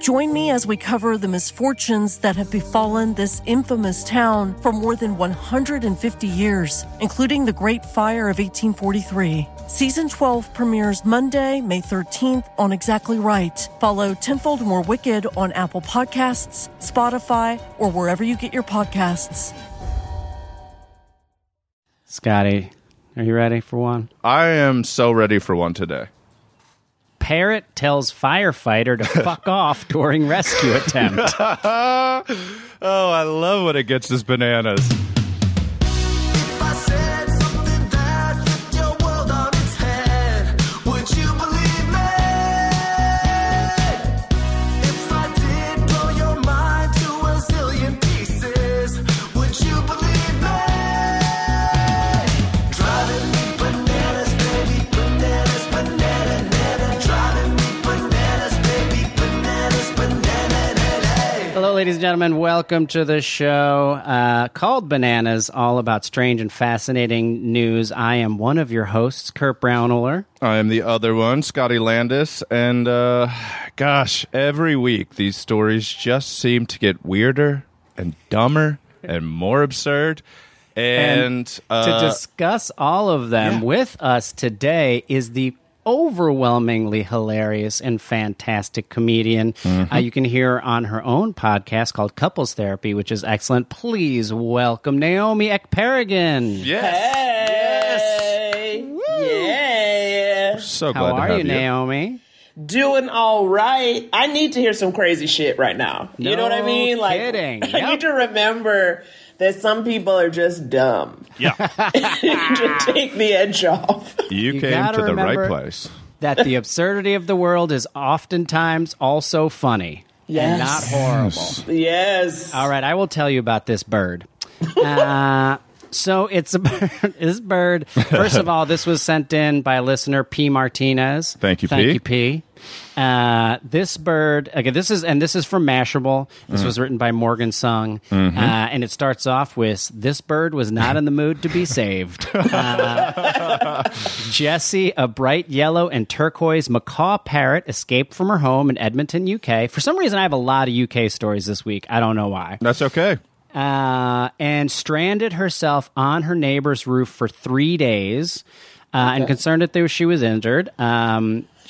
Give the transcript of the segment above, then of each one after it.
Join me as we cover the misfortunes that have befallen this infamous town for more than 150 years, including the Great Fire of 1843. Season 12 premieres Monday, May 13th on Exactly Right. Follow Tenfold More Wicked on Apple Podcasts, Spotify, or wherever you get your podcasts. Scotty, are you ready for one? I am so ready for one today. Parrot tells firefighter to fuck off during rescue attempt. Oh, I love when it gets this bananas. If I said something bad, put your world on its head, would you believe me? If I did blow your mind to a zillion pieces, would you believe me? Driving me bananas, baby, bananas, bananas. Hello, ladies and gentlemen. Welcome to the show called Bananas, all about strange and fascinating news. I am one of your hosts, Kurt Braunohler. I am the other one, Scotty Landis. And gosh, every week these stories just seem to get weirder and dumber and more absurd. And to discuss all of them with us today is the overwhelmingly hilarious and fantastic comedian. You can hear her on her own podcast called Couples Therapy, which is excellent. Please welcome Naomi Ekperigin. Yes. Hey. Yes. Woo. Yeah. So glad to have you. How are you, Naomi? Doing all right. I need to hear some crazy shit right now. You know what I mean? Like, kidding. Yep. I need to remember that some people are just dumb. Yeah. To take the edge off. You came to the right place. That the absurdity of the world is oftentimes also funny. Yes. And not horrible. Yes. All right, I will tell you about this bird. So it's a bird. This bird, first of all, this was sent in by a listener, P. Martinez. Thank you, P. This bird, okay, this is from Mashable. This was written by Morgan Sung, and it starts off with, "This bird was not in the mood to be saved." Jessie, a bright yellow and turquoise macaw parrot, escaped from her home in Edmonton, UK. For some reason, I have a lot of UK stories this week. I don't know why. That's okay. And stranded herself on her neighbor's roof for 3 days, and concerned that she was injured.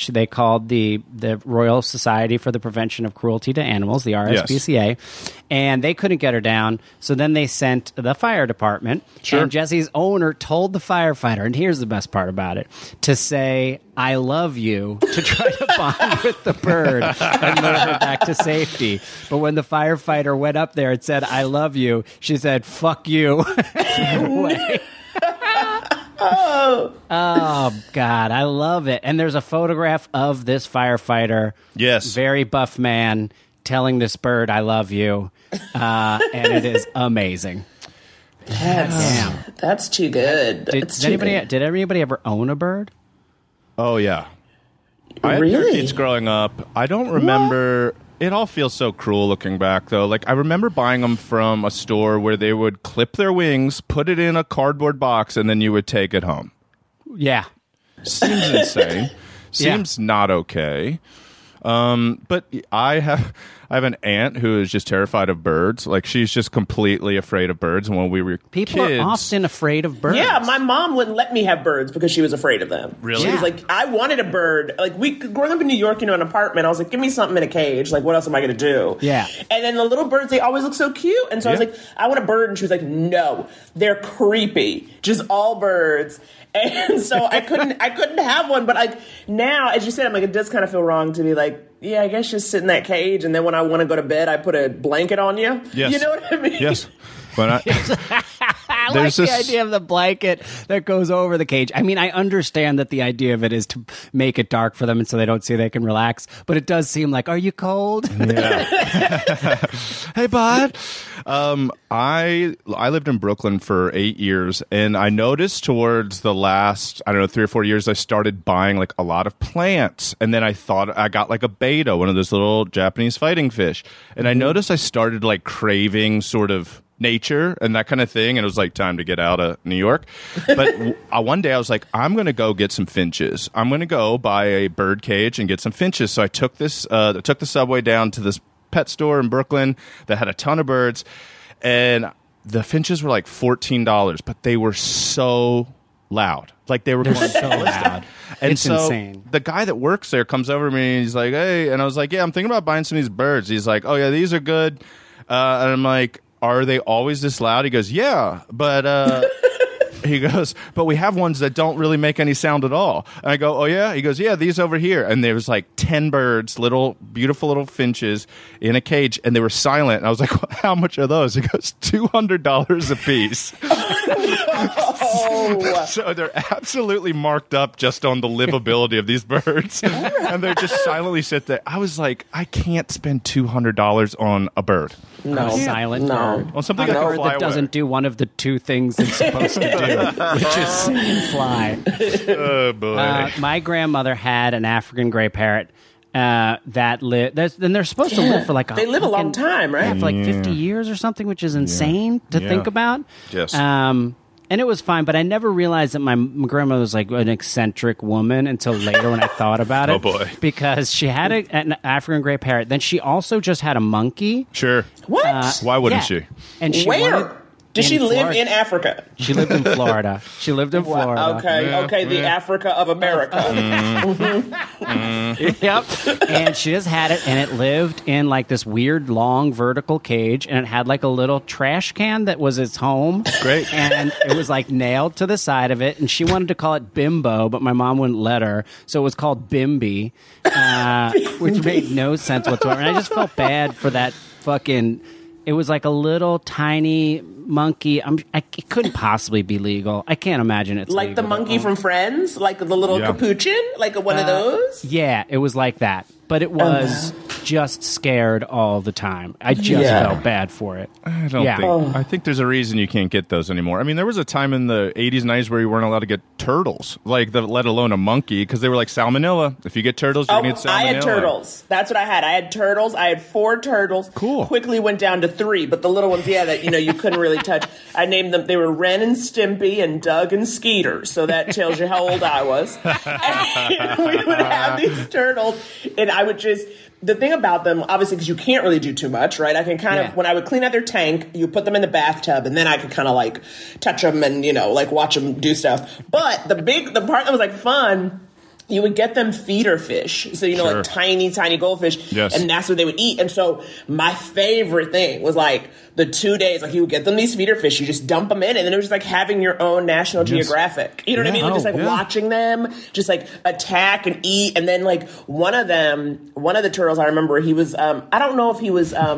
They called the Royal Society for the Prevention of Cruelty to Animals, the RSPCA, and they couldn't get her down. So then they sent the fire department, and Jessie's owner told the firefighter, and here's the best part about it, to say, "I love you," to try to bond with the bird and lure her back to safety. But when the firefighter went up there and said, "I love you," she said, "Fuck you." Anyway. Oh, God, I love it. And there's a photograph of this firefighter, very buff man, telling this bird, "I love you," and it is amazing. That's too good. Did anybody ever own a bird? Oh, yeah. Really? I had turkeys growing up. I don't remember... What? It all feels so cruel looking back, though. Like, I remember buying them from a store where they would clip their wings, put it in a cardboard box, and then you would take it home. Yeah. Seems insane. Seems not okay. But I have an aunt who is just terrified of birds. Like, she's just completely afraid of birds. And when we were kids, people are often afraid of birds. Yeah, my mom wouldn't let me have birds because she was afraid of them. Really? She was like, I wanted a bird. Like, we growing up in New York, an apartment. I was like, give me something in a cage. Like, what else am I going to do? Yeah. And then the little birds, they always look so cute. And so I was like, I want a bird. And she was like, no, they're creepy. Just all birds. And so I couldn't have one. But like now, as you said, I'm like, it does kind of feel wrong to be like, yeah, I guess just sit in that cage, and then when I want to go to bed, I put a blanket on you. Yes. You know what I mean? Yes. But I, I like the idea of the blanket that goes over the cage. I mean, I understand that the idea of it is to make it dark for them and so they don't see they can relax, but it does seem like, are you cold? Yeah. Hey, bud. I lived in Brooklyn for 8 years, and I noticed towards the last, 3 or 4 years, I started buying like a lot of plants, and then I thought I got like a betta, one of those little Japanese fighting fish, and I noticed I started like craving sort of nature and that kind of thing, and it was like time to get out of New York. But one day I was like, I'm gonna go get some finches. I'm gonna go buy a bird cage and get some finches. So I took this took the subway down to this pet store in Brooklyn that had a ton of birds, and the finches were like $14, but they were so loud. Like they were going so loud. And it's so insane. The guy that works there comes over to me and he's like, hey, and I was like, yeah, I'm thinking about buying some of these birds. He's like, oh yeah, these are good. And I'm like, are they always this loud? He goes, yeah, but he goes, but we have ones that don't really make any sound at all. And I go, oh yeah? He goes, yeah, these over here. And there was like 10 birds, little beautiful little finches in a cage, and they were silent. And I was like, well, how much are those? He goes, $200 a piece. Oh. So they're absolutely marked up just on the livability of these birds. And they just silently sit there. I was like, I can't spend $200 on a bird. No. Silent bird. On something that fly away. Doesn't do one of the two things it's supposed to do, which is sing and fly. Oh, boy. My grandmother had an African gray parrot. That live, then they're supposed to live for like they live a long time, right? For like 50 years or something, which is insane to think about. Yes, and it was fine, but I never realized that my grandmother was like an eccentric woman until later when I thought about it. Oh boy, because she had an African gray parrot. Then she also just had a monkey. Sure, what? Why wouldn't she? And she did she live in Africa? She lived in Florida. Okay, the Africa of America. Yep. And she just had it, and it lived in like this weird long vertical cage, and it had like a little trash can that was its home. Great. And it was like nailed to the side of it, and she wanted to call it Bimbo, but my mom wouldn't let her, so it was called Bimby, which made no sense whatsoever. And I just felt bad for that fucking... It was like a little tiny monkey. It couldn't possibly be legal. I can't imagine it's like legal. The monkey from Friends, like the little capuchin, like one of those. Yeah, it was like that, but it was just scared all the time. I just felt bad for it. I don't think. I think there's a reason you can't get those anymore. I mean, there was a time in the 80s and 90s where you weren't allowed to get turtles, like let alone a monkey, because they were like salmonella. If you get turtles, you need salmonella. I had turtles. That's what I had. I had turtles. I had 4 turtles. Cool. Quickly went down to 3, but the little ones, that you couldn't really touch. I named them. They were Ren and Stimpy and Doug and Skeeter. So that tells you how old I was. And we would have these turtles, and I would just. The thing about them, obviously, because you can't really do too much, right? I can kind of, when I would clean out their tank, you put them in the bathtub, and then I could kind of like touch them and, like watch them do stuff. But the part that was like fun, you would get them feeder fish. So, like tiny, tiny goldfish. Yes. And that's what they would eat. And so my favorite thing was like the 2 days, like you would get them these feeder fish, you just dump them in. And then it was just like having your own National Geographic. You know what I mean? Like, just like watching them just like attack and eat. And then like one of the turtles, I remember he was, I don't know if he was a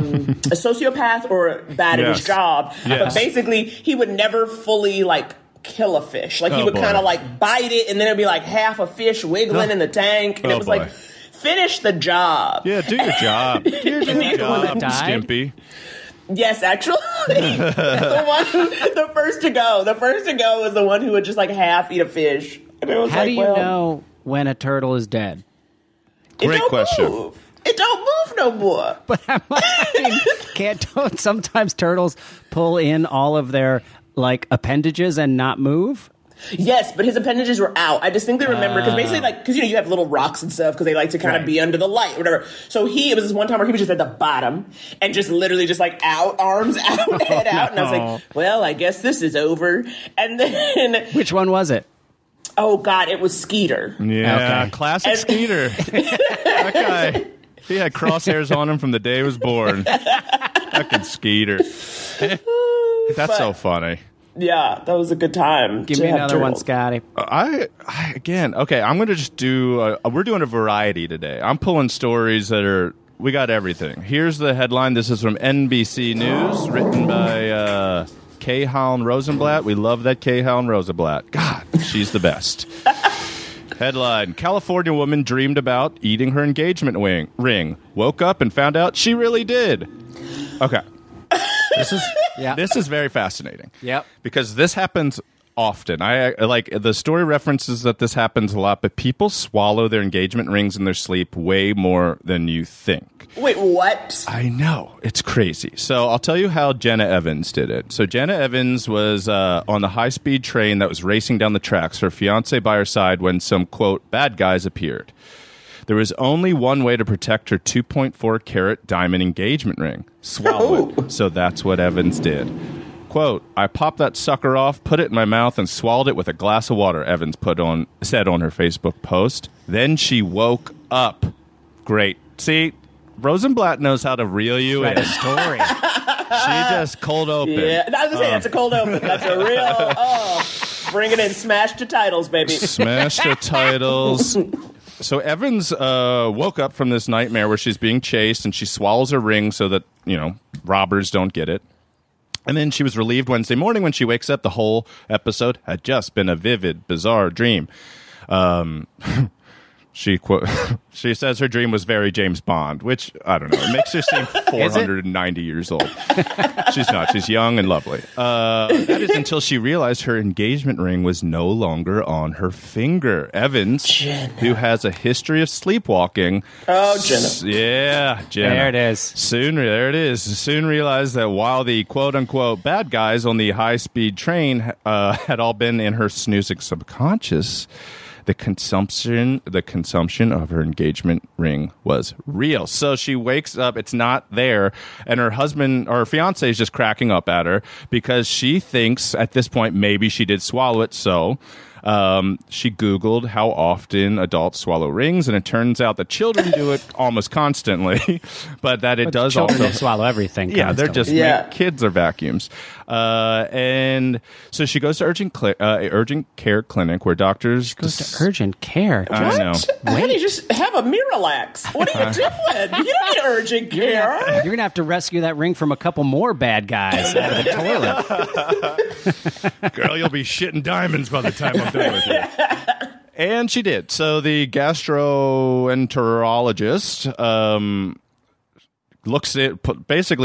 sociopath or bad at his job, but basically he would never fully like kill a fish. Like he would kind of like bite it, and then it'd be like half a fish wiggling in the tank. And it was like, finish the job. Yeah, do your job. Do your job, Stimpy. Yes, actually. The first to go. The first to go was the one who would just like half eat a fish. And it was you know when a turtle is dead? Great question. Move. It don't move no more. But sometimes turtles pull in all of their like appendages and not move? Yes, but his appendages were out. I distinctly remember because basically like because you have little rocks and stuff because they like to kind of be under the light or whatever. So it was this one time where he was just at the bottom and just literally just like out, arms out, head out. And I was like, well, I guess this is over. And then which one was it? Oh God, it was Skeeter. Yeah, classic Skeeter. That guy. He had crosshairs on him from the day he was born. Fucking Skeeter. That's so funny. Yeah, that was a good time. Give me another one, Scotty. I'm going to just do, we're doing a variety today. I'm pulling stories that are, we got everything. Here's the headline. This is from NBC News, written by K Holland Rosenblatt. We love that K Holland Rosenblatt. God, she's the best. Headline, California woman dreamed about eating her engagement ring. Woke up and found out she really did. Okay. This is very fascinating. Yep. Because this happens often. The story references that this happens a lot, but people swallow their engagement rings in their sleep way more than you think. Wait, what? I know. It's crazy. So I'll tell you how Jenna Evans did it. So Jenna Evans was on the high-speed train that was racing down the tracks, her fiance by her side, when some, quote, bad guys appeared. There was only one way to protect her 2.4-carat diamond engagement ring. Swallow it. So that's what Evans did. Quote, I popped that sucker off, put it in my mouth, and swallowed it with a glass of water, Evans said on her Facebook post. Then she woke up. Great. See, Rosenblatt knows how to reel you in. Story. She just cold open. Yeah, I was going to say, that's a cold open. That's a real, bring it in. Smash the titles, baby. Smash the titles. So Evans woke up from this nightmare where she's being chased, and she swallows her ring so that, robbers don't get it. And then she was relieved Wednesday morning when she wakes up. The whole episode had just been a vivid, bizarre dream. She says her dream was very James Bond, which, I don't know, it makes her seem 490 years old. She's not. She's young and lovely. That is until she realized her engagement ring was no longer on her finger. Evans, Jenna, who has a history of sleepwalking. Oh, Jenna. Jenna. There it is. Soon realized that while the quote-unquote bad guys on the high-speed train had all been in her snoozing subconscious, the consumption of her engagement ring was real. So she wakes up, it's not there, and her husband or her fiance is just cracking up at her because she thinks at this point maybe she did swallow it. So she Googled how often adults swallow rings, and it turns out that children do it almost constantly, but that it does also swallow everything. Yeah, constantly. They're just kids are vacuums. And so she goes to urgent care clinic where doctors. She goes to urgent care. What? I know. Why don't you just have a Miralax? What are you doing? You don't need urgent care. You're going to have to rescue that ring from a couple more bad guys out of the toilet. Girl, you'll be shitting diamonds by the time I'm done with you. And she did. So the gastroenterologist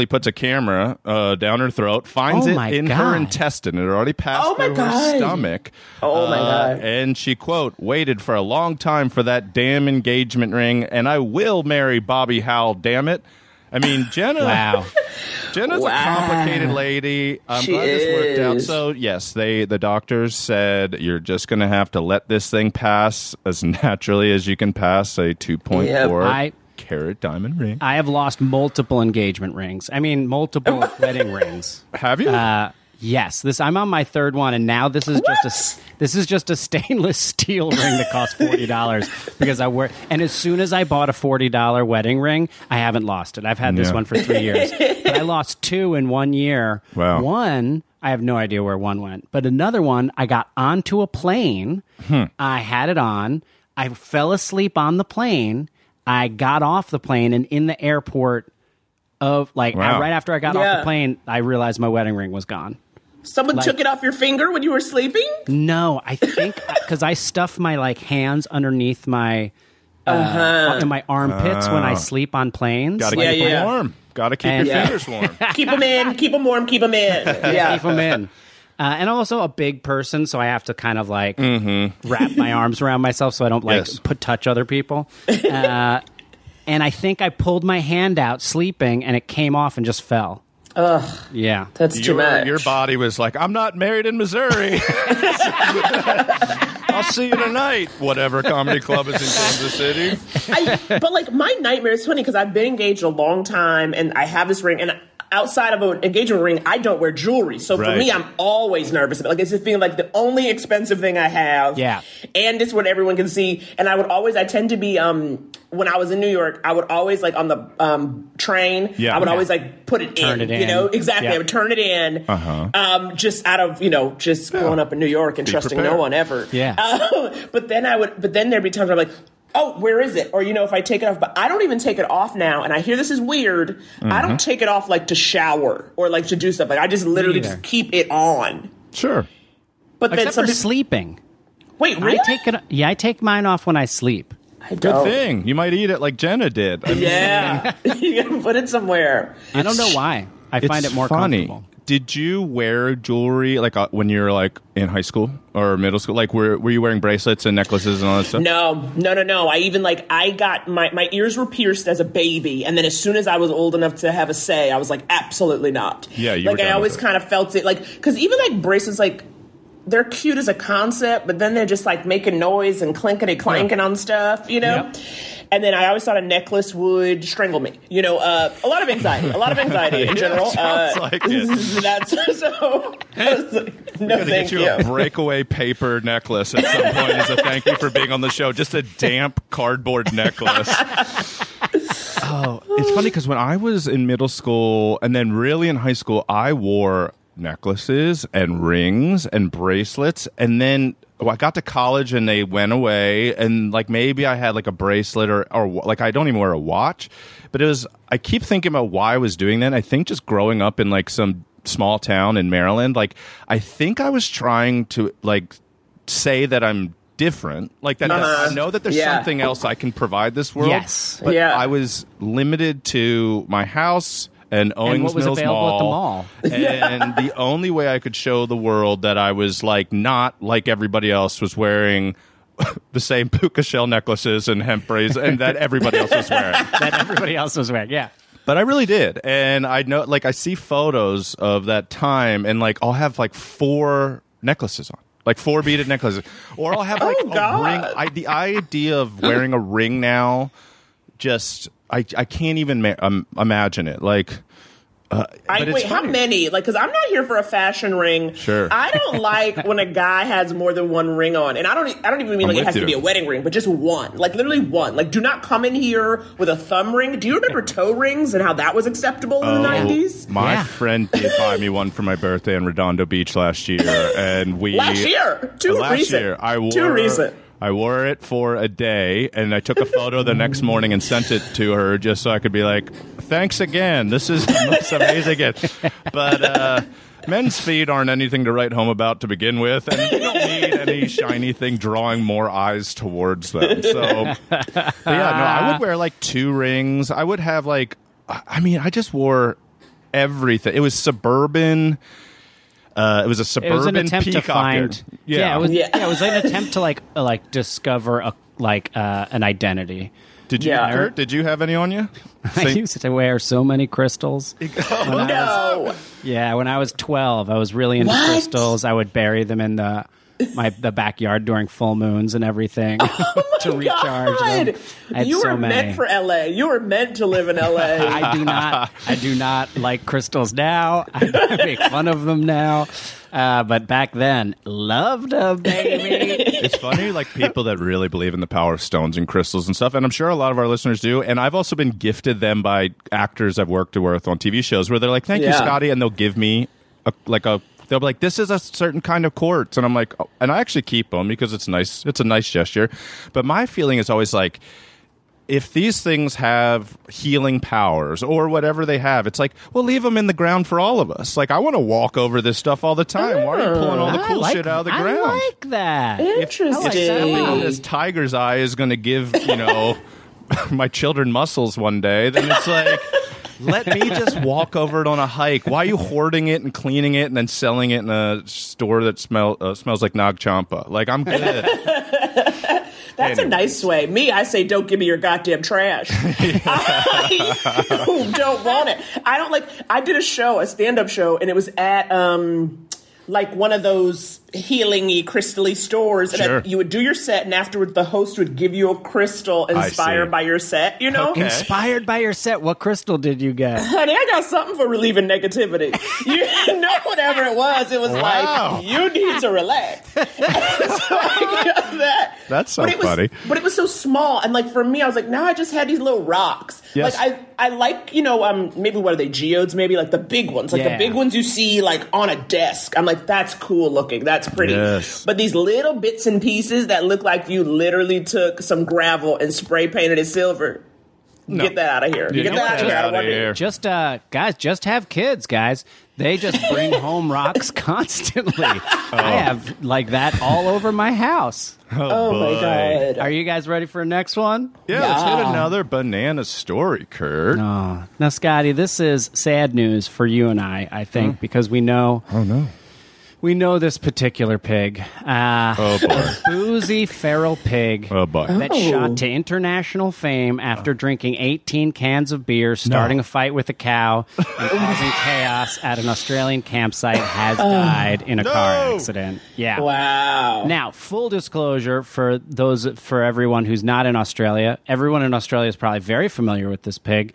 puts a camera down her throat, finds it in her intestine. It already passed through her stomach. Oh my God. And she, quote, waited for a long time for that damn engagement ring, and I will marry Bobby Howell, damn it. I mean, Jenna. Wow. Jenna's a complicated lady. I'm glad this worked out. So, yes, the doctors said you're just going to have to let this thing pass as naturally as you can pass a 2.4 carat diamond ring. I have lost multiple engagement rings. I mean, multiple wedding rings. Have you? Yes. I'm on my third one, and now this is just a stainless steel ring that costs $40 because I wear. And as soon as I bought a $40 wedding ring, I haven't lost it. I've had this one for 3 years. But I lost two in 1 year. Wow. One, I have no idea where one went. But another one, I got onto a plane. I had it on. I fell asleep on the plane. I got off the plane, and in the airport, right after I got off the plane, I realized my wedding ring was gone. Someone took it off your finger when you were sleeping? No, I think because I stuff my hands underneath my in my armpits when I sleep on planes. Gotta keep them warm. Gotta keep your fingers warm. Keep them in. Keep them warm. Keep them in. Yeah, keep them in. And I'm also a big person, so I have to kind of wrap my arms around myself so I don't touch other people. And I think I pulled my hand out sleeping, and it came off and just fell. Ugh. Yeah. That's too much. Your body was like, I'm not married in Missouri. I'll see you tonight, whatever comedy club is in Kansas City. But my nightmare is funny because I've been engaged a long time, and I have this ring, and outside of an engagement ring, I don't wear jewelry. So for me, I'm always nervous about it's just being the only expensive thing I have. Yeah. And it's what everyone can see. And I tend to be, when I was in New York, I would always on the train, I would always put it turn in, it you know, in. Exactly. Yeah. I would turn it in just out of, growing up in New York and trusting no one ever. Yeah. But then there'd be times where I'm oh, where is it? Or, you know, if I take it off, but I don't even take it off now. And I hear this is weird. Mm-hmm. I don't take it off like to shower or like to do stuff. Like I just literally just keep it on. Sure. But except then for sleeping. Wait, really? I take mine off when I sleep. Good thing. You might eat it like Jenna did. I mean, yeah. You can put it somewhere. I don't know why. I find it more comfortable. Did you wear jewelry like when you were like in high school or middle school? Like were you wearing bracelets and necklaces and all that stuff? No. I even I got my ears were pierced as a baby, and then as soon as I was old enough to have a say, I was like, absolutely not. Yeah, you were down with it. I always kind of felt it because even bracelets they're cute as a concept, but then they're just making noise and clinkety clanking on stuff, you know? Yep. And then I always thought a necklace would strangle me, you know, a lot of anxiety in general. Sounds like it. That's so. I was like, no, thank you. We're gonna get you a breakaway paper necklace at some point as a thank you for being on the show. Just a damp cardboard necklace. Oh, it's funny because when I was in middle school and then really in high school, I wore necklaces and rings and bracelets, and then I got to college and they went away, and maybe I had a bracelet or I don't even wear a watch, but it was, I keep thinking about why I was doing that. I think just growing up in some small town in Maryland, I think I was trying to say that I'm different, that I know that there's something else I can provide this world. Yes, but I was limited to my house and Owings Mills Mall. At the mall. And the only way I could show the world that I was not like everybody else was wearing the same puka shell necklaces and hemp braids and that everybody else was wearing. Yeah. But I really did. And I know I see photos of that time and I'll have 4 necklaces on. 4 beaded necklaces. Or I'll have a ring. The idea of wearing a ring now just I can't even imagine it. How many? Because I'm not here for a fashion ring. Sure. I don't like when a guy has more than one ring on, and I don't even mean it has to be a wedding ring, but just one, literally one. Do not come in here with a thumb ring. Do you remember toe rings and how that was acceptable in the 90s? My friend did buy me one for my birthday in Redondo Beach last year, and we Last year, too recent. I wore it for a day, and I took a photo the next morning and sent it to her just so I could be thanks again. This is the most amazing gift. But men's feet aren't anything to write home about to begin with, and you don't need any shiny thing drawing more eyes towards them. So, but yeah, no, I would wear 2 rings. I would have I just wore everything. It was suburban. It was a suburban peacocker. It was an attempt to discover an identity. Did you, Kurt? Did you have any on you? I used to wear so many crystals. When I was 12, I was really into crystals. I would bury them in the backyard during full moons and everything to recharge them. You were meant for LA. You were meant to live in LA. I do not like crystals now. I make fun of them now. But back then, loved them, baby. It's funny, people that really believe in the power of stones and crystals and stuff, and I'm sure a lot of our listeners do, and I've also been gifted them by actors I've worked with on TV shows where they're like, thank you, Scotty, and they'll give me they'll be like, this is a certain kind of quartz. And I'm like, oh, and I actually keep them because it's nice. It's a nice gesture. But my feeling is always if these things have healing powers or whatever they have, it's we'll leave them in the ground for all of us. I want to walk over this stuff all the time. Why are you pulling all the cool shit out of the ground? I like that. Interesting. If this tiger's eye is going to give, my children muscles one day, then it's let me just walk over it on a hike. Why are you hoarding it and cleaning it and then selling it in a store that smells like Nag Champa? I'm good. That's a nice way. Me, I say, don't give me your goddamn trash. I don't want it. I don't I did a stand-up show, and it was at one of those healing-y, crystal-y stores. And you would do your set, and afterwards the host would give you a crystal inspired by your set, you know? Okay. Inspired by your set. What crystal did you get? Honey, I got something for relieving negativity. You know, whatever it was. It was you need to relax. So I got that. That's so funny. But it was so small. And for me, I was now I just had these little rocks. Yes. Like I like, you know, maybe what are they, geodes? Maybe like the big ones, like the big ones you see like on a desk. I'm like, that's cool looking, that's pretty. Yes. But these little bits and pieces that look like you literally took some gravel and spray painted it silver. No. Get that out of here. Get that out of here. Just guys, just have kids, guys. They just bring home rocks constantly. Oh. I have like that all over my house. Oh my God. Are you guys ready for the next one? Yeah, let's hit another banana story, Kurt. Oh. Now, Scotty, this is sad news for you and I think, because we know. Oh, no. We know this particular pig. A boozy feral pig that shot to international fame after drinking 18 cans of beer, starting a fight with a cow, and causing chaos at an Australian campsite has died in a car accident. Yeah. Wow. Now, full disclosure for everyone who's not in Australia, everyone in Australia is probably very familiar with this pig.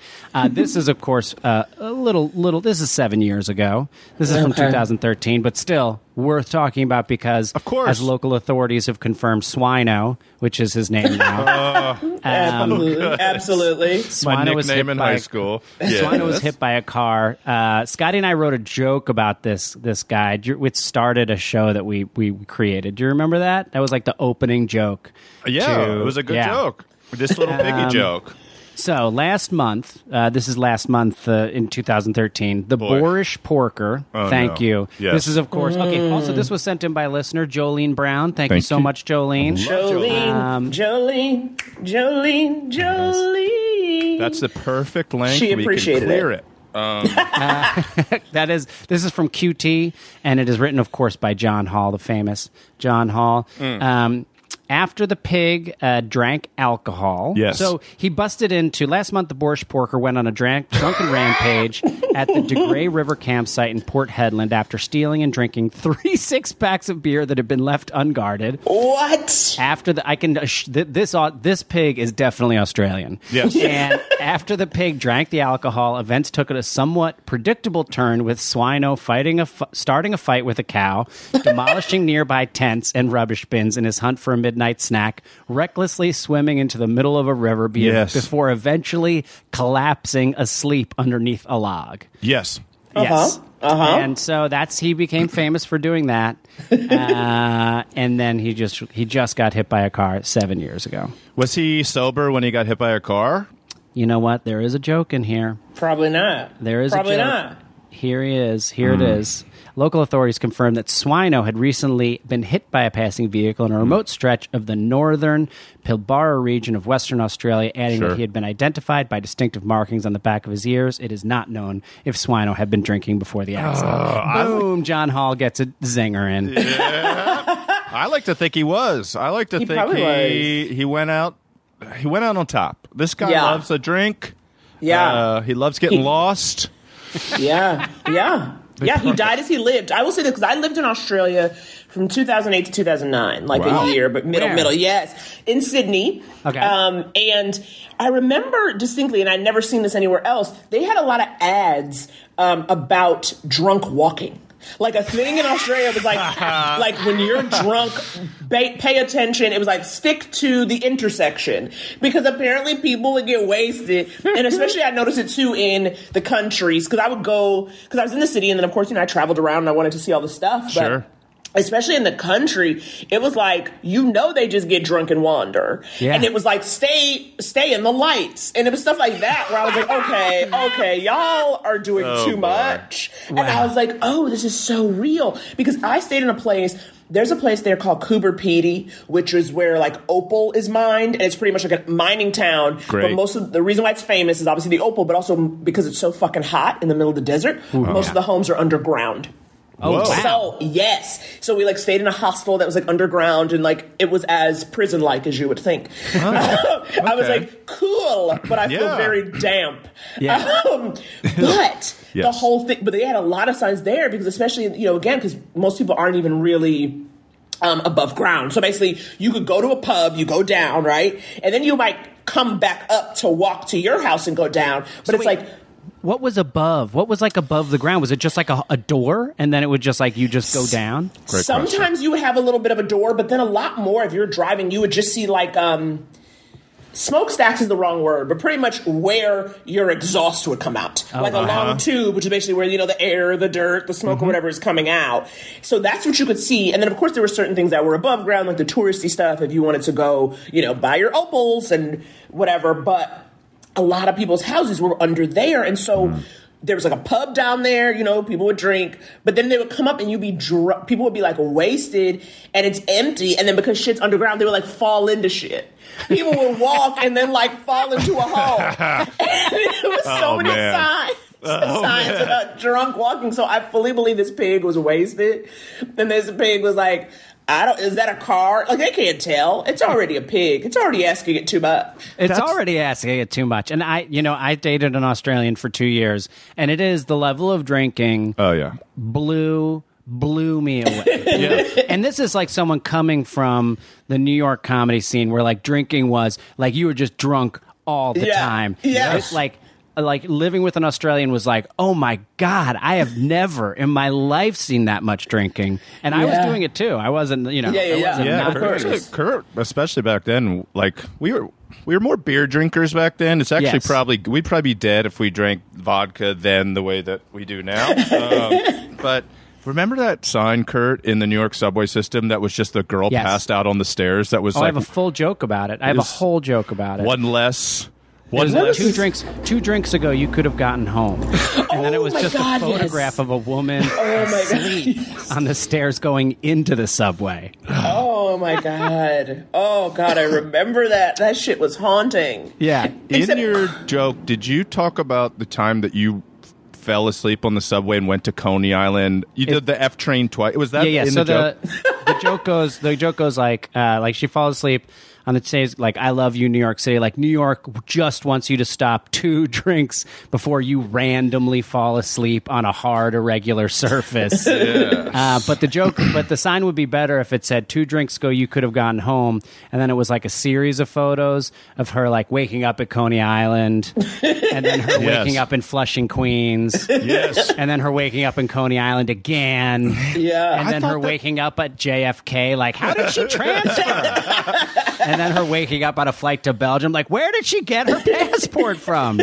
This is, of course, this is 7 years ago. This is from 2013, but still, worth talking about because, of course, as local authorities have confirmed, Swino, which is his name now. Absolutely. Swino was hit in high school. Swino was hit by a car. Scotty and I wrote a joke about this guy. It started a show that we created. Do you remember that? That was like the opening joke. Yeah, it was a good joke. This little piggy joke. So in 2013, the boorish porker. Oh, thank you. Yes. This is, of course, okay. Also, this was sent in by listener Jolene Brown. Thank you so much, Jolene. Jolene. That's the perfect link. She appreciated it. This is from QT, and it is written, of course, by John Hall, the famous John Hall. After the pig drank alcohol. Yes. So he busted into... Last month, the boorish porker went on a drunken rampage at the De Grey River campsite in Port Hedland after stealing and drinking 3 six-packs of beer that had been left unguarded. What? After the... This pig is definitely Australian. Yes. And after the pig drank the alcohol, events took a somewhat predictable turn with Swino starting a fight with a cow, demolishing nearby tents and rubbish bins in his hunt for a midnight snack, recklessly swimming into the middle of a river before eventually collapsing asleep underneath a log. Yes. Uh-huh. Yes. Uh-huh. And so he became famous for doing that. And then he just got hit by a car 7 years ago. Was he sober when he got hit by a car? You know what? There is a joke in here. Probably not. There is a joke. Probably not. Here he is. Here it is. Local authorities confirmed that Swino had recently been hit by a passing vehicle in a remote stretch of the northern Pilbara region of Western Australia, adding that he had been identified by distinctive markings on the back of his ears. It is not known if Swino had been drinking before the accident. Boom! John Hall gets a zinger in. Yeah. I like to think he was. I like to think he went out. He went out on top. This guy loves a drink. Yeah, he loves getting lost. Yeah, yeah. Yeah, he died as he lived. I will say this because I lived in Australia from 2008 to 2009, like a year, but middle, yes, in Sydney. Okay. And I remember distinctly, and I'd never seen this anywhere else, they had a lot of ads about drunk walking. Like a thing in Australia was like when you're drunk, pay attention. It was like stick to the intersection because apparently people would get wasted, and especially I noticed it too in the countries because I would go because I was in the city and then of course I traveled around and I wanted to see all the stuff. But especially in the country, it was like they just get drunk and wander, and it was like stay in the lights, and it was stuff like that where I was like, okay, y'all are doing too much, and I was like, oh, this is so real because I stayed in a place. There's a place there called Coober Pedy, which is where like opal is mined, and it's pretty much like a mining town. Great. But most of the reason why it's famous is obviously the opal, but also because it's so fucking hot in the middle of the desert. Most of the homes are underground. Oh, wow. So so we like stayed in a hostel that was like underground, and like it was as prison-like as you would think. Oh, okay. I was like, cool, but I feel very damp. Yeah. The whole thing, but they had a lot of signs there because, especially because most people aren't even really above ground. So basically, you could go to a pub, you go down, right, and then you might come back up to walk to your house and go down, but what was above? What was like above the ground? Was it just like a door, and then it would just like you just go down? Great Sometimes question. You would have a little bit of a door, but then a lot more if you're driving, you would just see like smokestacks is the wrong word, but pretty much where your exhaust would come out. A long tube, which is basically where, you know, the air, the dirt, the smoke, or whatever is coming out. So that's what you could see. And then, of course, there were certain things that were above ground, like the touristy stuff, if you wanted to go, you know, buy your opals and whatever. But a lot of people's houses were under there. And so there was like a pub down there, you know, people would drink, but then they would come up and you'd be drunk. People would be like wasted and it's empty. And then because shit's underground, they would like fall into shit. People would walk and then like fall into a hole. And it was so many signs about drunk walking. So I fully believe this pig was wasted. And this pig was like, is that a car? Like, they can't tell. It's already a pig. It's already asking it too much. And I dated an Australian for 2 years, and it is the level of drinking. Oh, yeah. Blew me away. Yeah. And this is like someone coming from the New York comedy scene where, like, drinking was, like, you were just drunk all the time. Yeah. It's like living with an Australian was like, oh my God, I have never in my life seen that much drinking. And I was doing it too. I wasn't, you know. Kurt, especially back then, like we were more beer drinkers back then. It's actually probably, we'd probably be dead if we drank vodka then the way that we do now. But remember that sign, Kurt, in the New York subway system that was just the girl passed out on the stairs? That was I have a full joke about it. I have a whole joke about it. Two drinks ago, you could have gotten home. And then it was just a photograph of a woman asleep on the stairs going into the subway. Oh, my God. Oh, God, I remember that. That shit was haunting. Yeah. In your joke, did you talk about the time that you fell asleep on the subway and went to Coney Island? You did the F train twice. Was that in the joke? The joke goes like she falls asleep on the stage, like, I love you, New York City. Like, New York just wants you to stop 2 drinks before you randomly fall asleep on a hard, irregular surface. But the sign would be better if it said 2 drinks ago, you could have gotten home. And then it was like a series of photos of her, like, waking up at Coney Island, and then her waking up in Flushing, Queens. Yes. And then her waking up in Coney Island again. Yeah. And then her waking up at JFK. Like, how did she transfer? And then her waking up on a flight to Belgium, like, where did she get her passport from?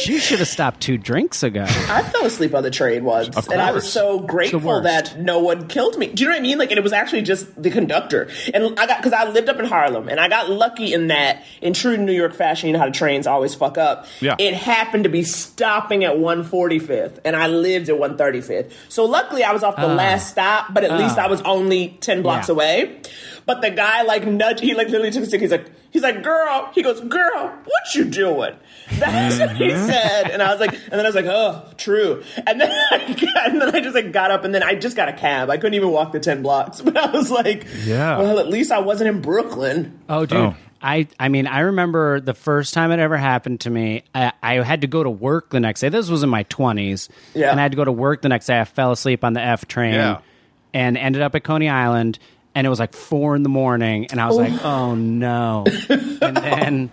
She should have stopped 2 drinks ago. I fell asleep on the train once, and I was so grateful that no one killed me. Do you know what I mean? Like, and it was actually just the conductor. And I got, because I lived up in Harlem, and I got lucky in that, in true New York fashion, you know how the trains always fuck up. Yeah. It happened to be stopping at 145th, and I lived at 135th. So luckily, I was off the last stop, but at least I was only 10 blocks away. But the guy, like, nudged, he, like, literally took a stick. He's like, girl. He goes, girl, what you doing? That's what he said. And I was like, and then I was like, oh, true. And then I just, like, got up, and then I just got a cab. I couldn't even walk the 10 blocks. But I was like, well, at least I wasn't in Brooklyn. Oh, dude. Oh. I mean, I remember the first time it ever happened to me, I had to go to work the next day. This was in my 20s. Yeah. And I had to go to work the next day. I fell asleep on the F train and ended up at Coney Island. And it was like 4 a.m, and I was like, oh, no. And then,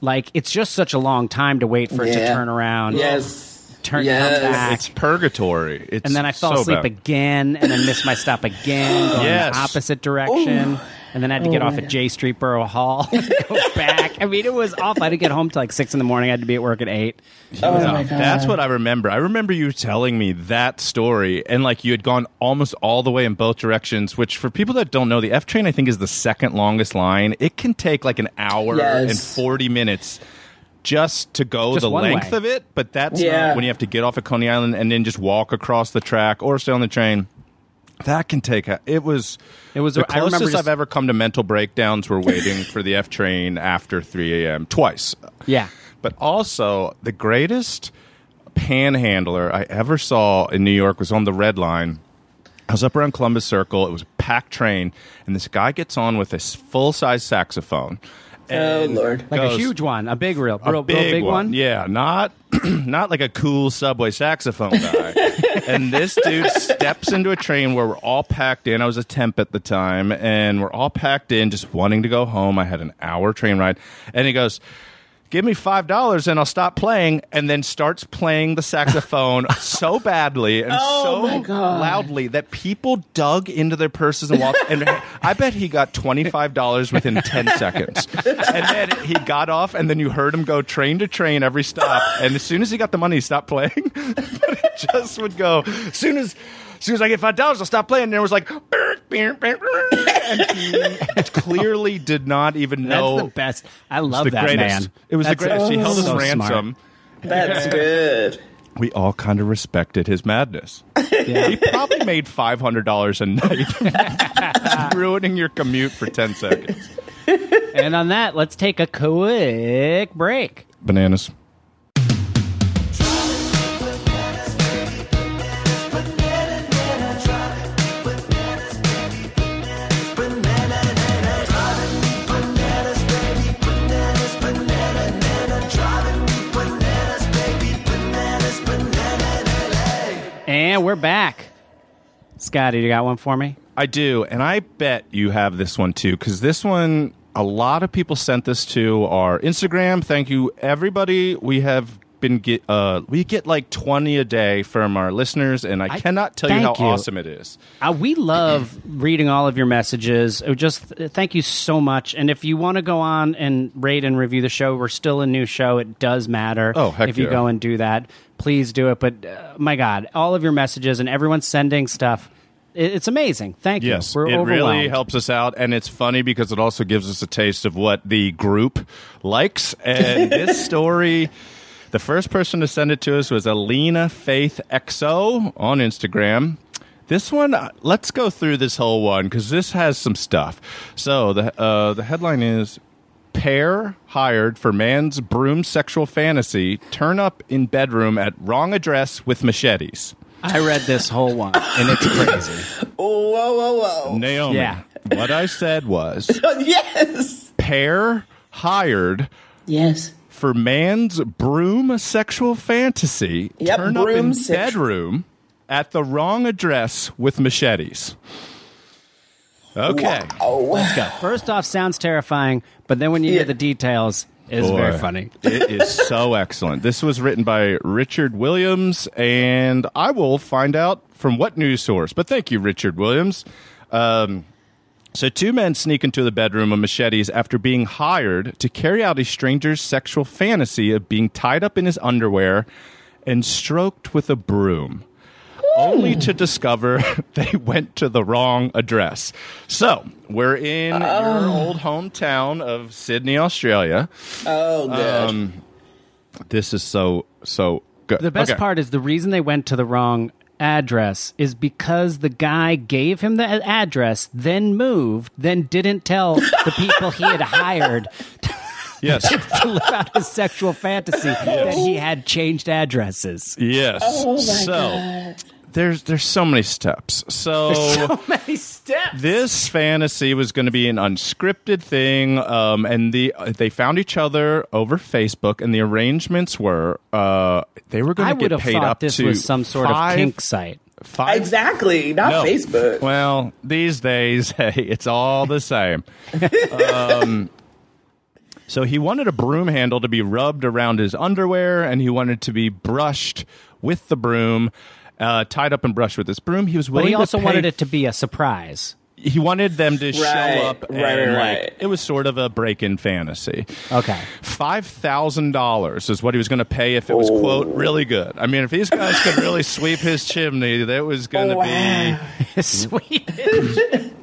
like, it's just such a long time to wait for it to turn around. Yes. Come back. It's purgatory. It's and then I fell asleep again, and then missed my stop again, going in the opposite direction. Ooh. And then I had to get off at J Street, Borough Hall, and go back. I mean, it was awful. I had to get home till like 6 a.m. I had to be at work at 8. Oh my God. That's what I remember. I remember you telling me that story, and like you had gone almost all the way in both directions, which for people that don't know, the F train, I think, is the second longest line. It can take like an hour and 40 minutes just to go just the length of it. But that's when you have to get off at Coney Island and then just walk across the track or stay on the train. That can take a... It was the closest I've ever come to mental breakdowns were waiting for the F train after 3 a.m. twice. Yeah. But also, the greatest panhandler I ever saw in New York was on the Red Line. I was up around Columbus Circle. It was a packed train. And this guy gets on with a full-size saxophone. Oh, Lord. Goes, like a huge one. A big big one. Yeah. Not like a cool subway saxophone guy. And this dude steps into a train where we're all packed in. I was a temp at the time, and we're all packed in, just wanting to go home. I had an hour train ride. And he goes, give me $5 and I'll stop playing, and then starts playing the saxophone so badly and so loudly that people dug into their purses and walked. And I bet he got $25 within 10 seconds. And then he got off, and then you heard him go train to train every stop. And as soon as he got the money, he stopped playing. But it just would go, as soon as I get $5, I'll stop playing. And it was like, and clearly did not even know. That's the best. I love that, man. It was the greatest. He held his ransom. That's good. We all kind of respected his madness. Yeah. He probably made $500 a night, ruining your commute for 10 seconds. And on that, let's take a quick break. Bananas. And we're back. Scotty, you got one for me? I do, and I bet you have this one too, because this one, a lot of people sent this to our Instagram. Thank you, everybody. We have been we get like 20 a day from our listeners, and I cannot tell you how awesome it is. We love reading all of your messages. Just thank you so much. And if you want to go on and rate and review the show, we're still a new show. It does matter if you go and do that. Please do it. But my God, all of your messages and everyone sending stuff. It's amazing. Thank you. Yes, we're overwhelmed. It really helps us out, and it's funny because it also gives us a taste of what the group likes. And this story, the first person to send it to us was Alina Faith XO on Instagram. This one, let's go through this whole one because this has some stuff. So the headline is, Pair hired for man's broom sexual fantasy, turn up in bedroom at wrong address with machetes. I read this whole one, and it's crazy. Whoa, whoa, whoa. Naomi, what I said was... Yes! Pair hired... Yes. ...for man's broom sexual fantasy, turn up in bedroom at the wrong address with machetes. Okay. Wow. Let's go. First off, sounds terrifying, but then when you hear the details, it's very funny. It is so excellent. This was written by Richard Williams, and I will find out from what news source. But thank you, Richard Williams. So two men sneak into the bedroom with machetes after being hired to carry out a stranger's sexual fantasy of being tied up in his underwear and stroked with a broom. Only to discover they went to the wrong address. So, we're in your old hometown of Sydney, Australia. Oh, good. This is so good. The best part is the reason they went to the wrong address is because the guy gave him the address, then moved, then didn't tell the people he had hired to live out his sexual fantasy that he had changed addresses. Yes. Oh, my God. There's so many steps. This fantasy was going to be an unscripted thing, and they found each other over Facebook, and the arrangements were they were going to get paid up to this was some sort of kink site. Exactly, not Facebook. Well, these days, hey, it's all the same. So he wanted a broom handle to be rubbed around his underwear, and he wanted to be brushed with the broom. Tied up and brushed with this broom. He was willing. But he also wanted it to be a surprise. He wanted them to show up and like it was sort of a break-in fantasy. Okay, $5,000 is what he was going to pay if it was quote really good. I mean, if these guys could really sweep his chimney, that was going to be sweep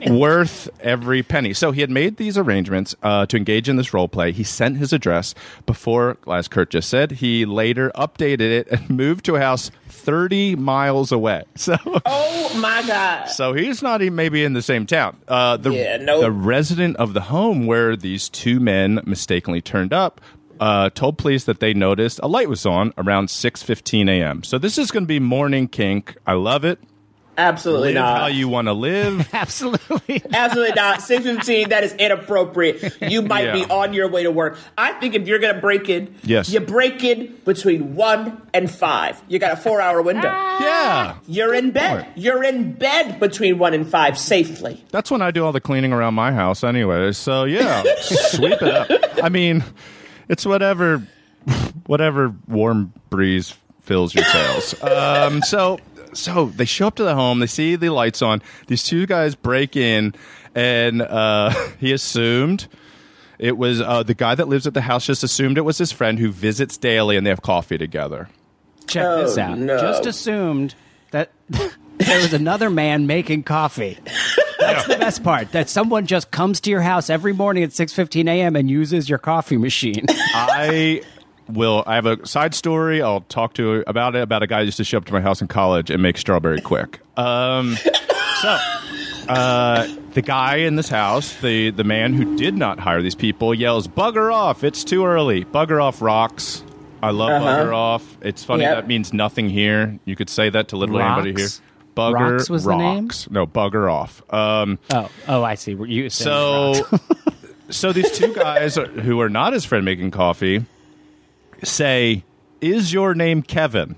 worth every penny. So he had made these arrangements to engage in this role play. He sent his address before, as Kurt just said. He later updated it and moved to a house 30 miles away. So, oh my God! So he's not even maybe in the same town. The resident of the home where these two men mistakenly turned up told police that they noticed a light was on around 6:15 a.m. So this is going to be morning kink. I love it. Absolutely live not. How you want to live? Absolutely, not. Absolutely not. 6:15. That is inappropriate. You might be on your way to work. I think if you're going to break in, you break in between 1 and 5. You got a 4-hour window. Yeah, you're in bed. You're in bed between 1 and 5 safely. That's when I do all the cleaning around my house, anyway. So yeah, sweep it up. I mean. It's whatever warm breeze fills your sails. So they show up to the home. They see the lights on. These two guys break in, and he assumed it was the guy that lives at the house. Just assumed it was his friend who visits daily, and they have coffee together. Check this out. No. Just assumed that there was another man making coffee. That's the best part. That someone just comes to your house every morning at 6:15 a.m. and uses your coffee machine. I have a side story. I'll talk to about it, about a guy who used to show up to my house in college and make strawberry quick. The guy in this house, the man who did not hire these people, yells, "Bugger off! It's too early. Bugger off rocks. I love bugger off. It's funny. Yep. That means nothing here. You could say that to literally anybody here. Bugger rocks was rocks. The name? No, bugger off. Oh, I see. You so, so these two guys who are not his friend making coffee say, "Is your name Kevin?"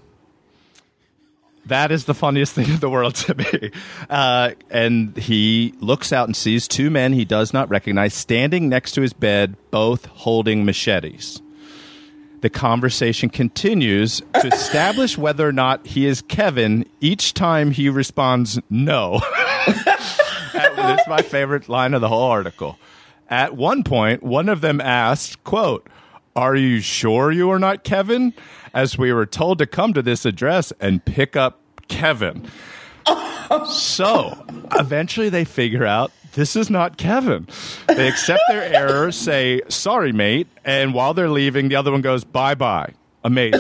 That is the funniest thing in the world to me. And he looks out and sees two men he does not recognize standing next to his bed, both holding machetes. The conversation continues to establish whether or not he is Kevin. Each time he responds, "No." That's my favorite line of the whole article. At one point, one of them asked, quote, "Are you sure you are not Kevin? As we were told to come to this address and pick up Kevin." So eventually they figure out this is not Kevin. They accept their error, say, "Sorry, mate." And while they're leaving, the other one goes, "Bye-bye." Amazing.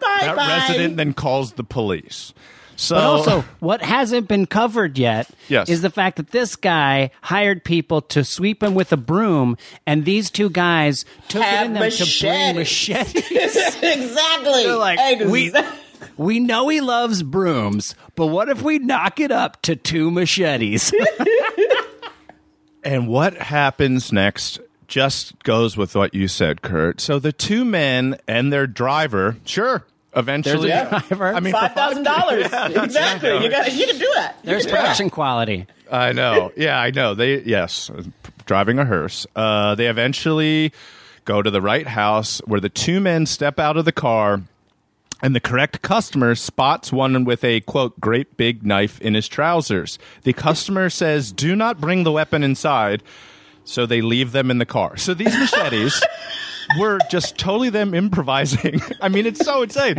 That resident then calls the police. So, but also, what hasn't been covered yet is the fact that this guy hired people to sweep him with a broom, and these two guys took it in them machetes. To bring machetes. Exactly. They're like, we know he loves brooms, but what if we knock it up to two machetes? And what happens next just goes with what you said, Kurt. So the two men and their driver, sure. Eventually, I mean, $5,000. Yeah, exactly, right. You can do that. There's production quality. I know. Yeah, I know. Driving a hearse. They eventually go to the right house where the two men step out of the car, and the correct customer spots one with a quote great big knife in his trousers. The customer says, "Do not bring the weapon inside," so they leave them in the car. So these machetes. We're just totally them improvising. I mean, it's so insane.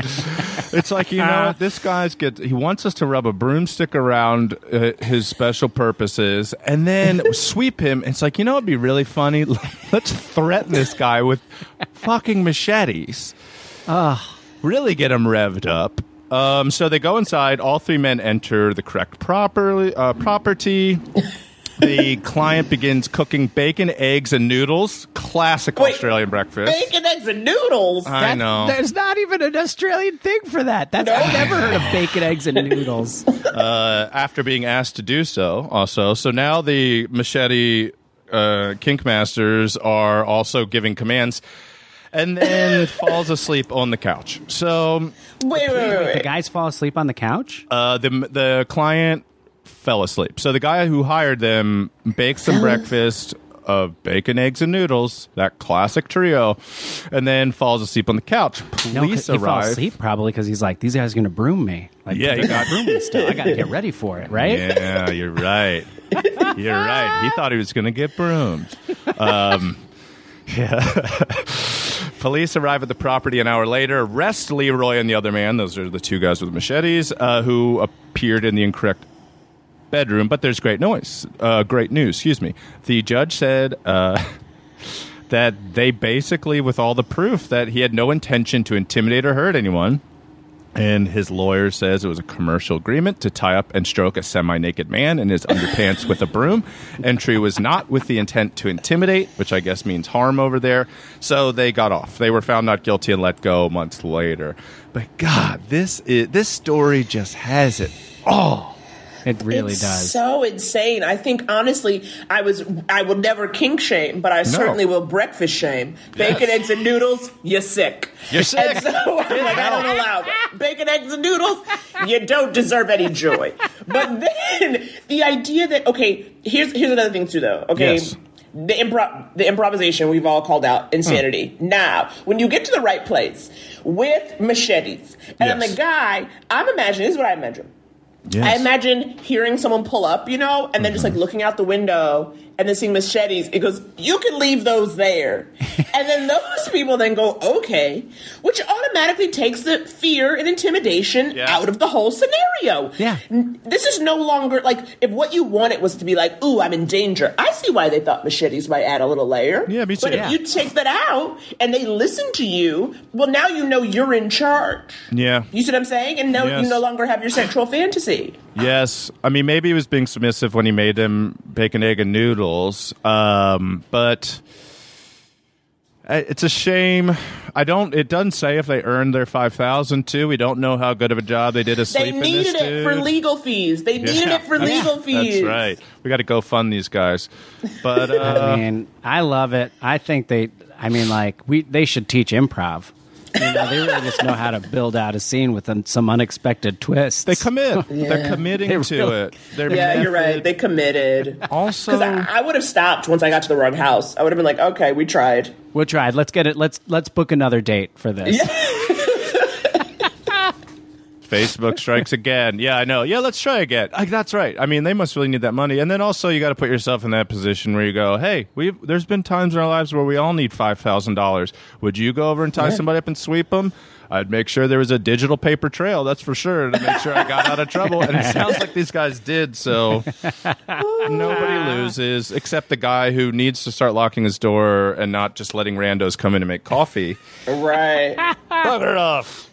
It's like, you know, this guy's he wants us to rub a broomstick around his special purposes and then sweep him. It's like, you know, it'd be really funny. Let's threaten this guy with fucking machetes. Really get him revved up. So they go inside. All three men enter the correct property. The client begins cooking bacon, eggs, and noodles. Classic Australian breakfast. Bacon, eggs, and noodles? I know. There's not even an Australian thing for that. I've never heard of bacon, eggs, and noodles. After being asked to do so, also. So now the machete kink masters are also giving commands. And then falls asleep on the couch. So... Wait. The guys fall asleep on the couch? The client... fell asleep. So the guy who hired them bakes some breakfast of bacon, eggs, and noodles, that classic trio, and then falls asleep on the couch. Police arrive. He fell asleep probably because he's like, these guys are going to broom me. Like, yeah, he got broom me still. I got to get ready for it, right? Yeah, you're right. You're right. He thought he was going to get broomed. Police arrive at the property an hour later, arrest Leroy and the other man. Those are the two guys with machetes who appeared in the incorrect bedroom, but there's great news, excuse me. The judge said that they basically, with all the proof, that he had no intention to intimidate or hurt anyone, and his lawyer says it was a commercial agreement to tie up and stroke a semi-naked man in his underpants with a broom. Entry was not with the intent to intimidate, which I guess means harm over there, so they got off. They were found not guilty and let go months later. But God, this story just has it all. It really does. It's so insane. I think, honestly, I will never kink shame, but I certainly will breakfast shame. Bacon, eggs, and noodles, you're sick. You're sick. And so I'm like, I don't allow that. Bacon, eggs, and noodles, you don't deserve any joy. But then the idea that, okay, here's another thing, too, though. Okay. Yes. the improvisation we've all called out insanity. Now, when you get to the right place with machetes and the guy, I'm imagining, this is what I imagine. I imagine hearing someone pull up, you know, and then just like looking out the window and then seeing machetes. It goes, you can leave those there. And then those people then go, okay, which automatically takes the fear and intimidation out of the whole scenario. This is no longer like if what you wanted was to be like, ooh, I'm in danger. I see why they thought machetes might add a little layer. Yeah, me too. But if you take that out and they listen to you, well, now you know you're in charge. Yeah. You see what I'm saying? And now you no longer have your sexual fantasy. Yes. I mean, maybe he was being submissive when he made him bacon, egg, and noodles. But it's a shame. It doesn't say if they earned their $5,000 too. We don't know how good of a job they did asleep in this dude. They needed it for legal fees. They needed it for legal fees. That's right. We got to go fund these guys. But I mean, I love it. I think they should teach improv. You know, they really just know how to build out a scene with some unexpected twists. They commit. Yeah. They're committing to it. You're right. They committed. Also, because I would have stopped once I got to the wrong house. I would have been like, okay, we tried. We tried. Let's get it. Let's book another date for this. Facebook strikes again. Yeah, I know. Yeah, let's try again. That's right. I mean, they must really need that money. And then also, you got to put yourself in that position where you go, hey, there's been times in our lives where we all need $5,000. Would you go over and tie somebody up and sweep them? I'd make sure there was a digital paper trail, that's for sure, to make sure I got out of trouble. And it sounds like these guys did, so nobody loses, except the guy who needs to start locking his door and not just letting randos come in and make coffee. Right. Bugger off.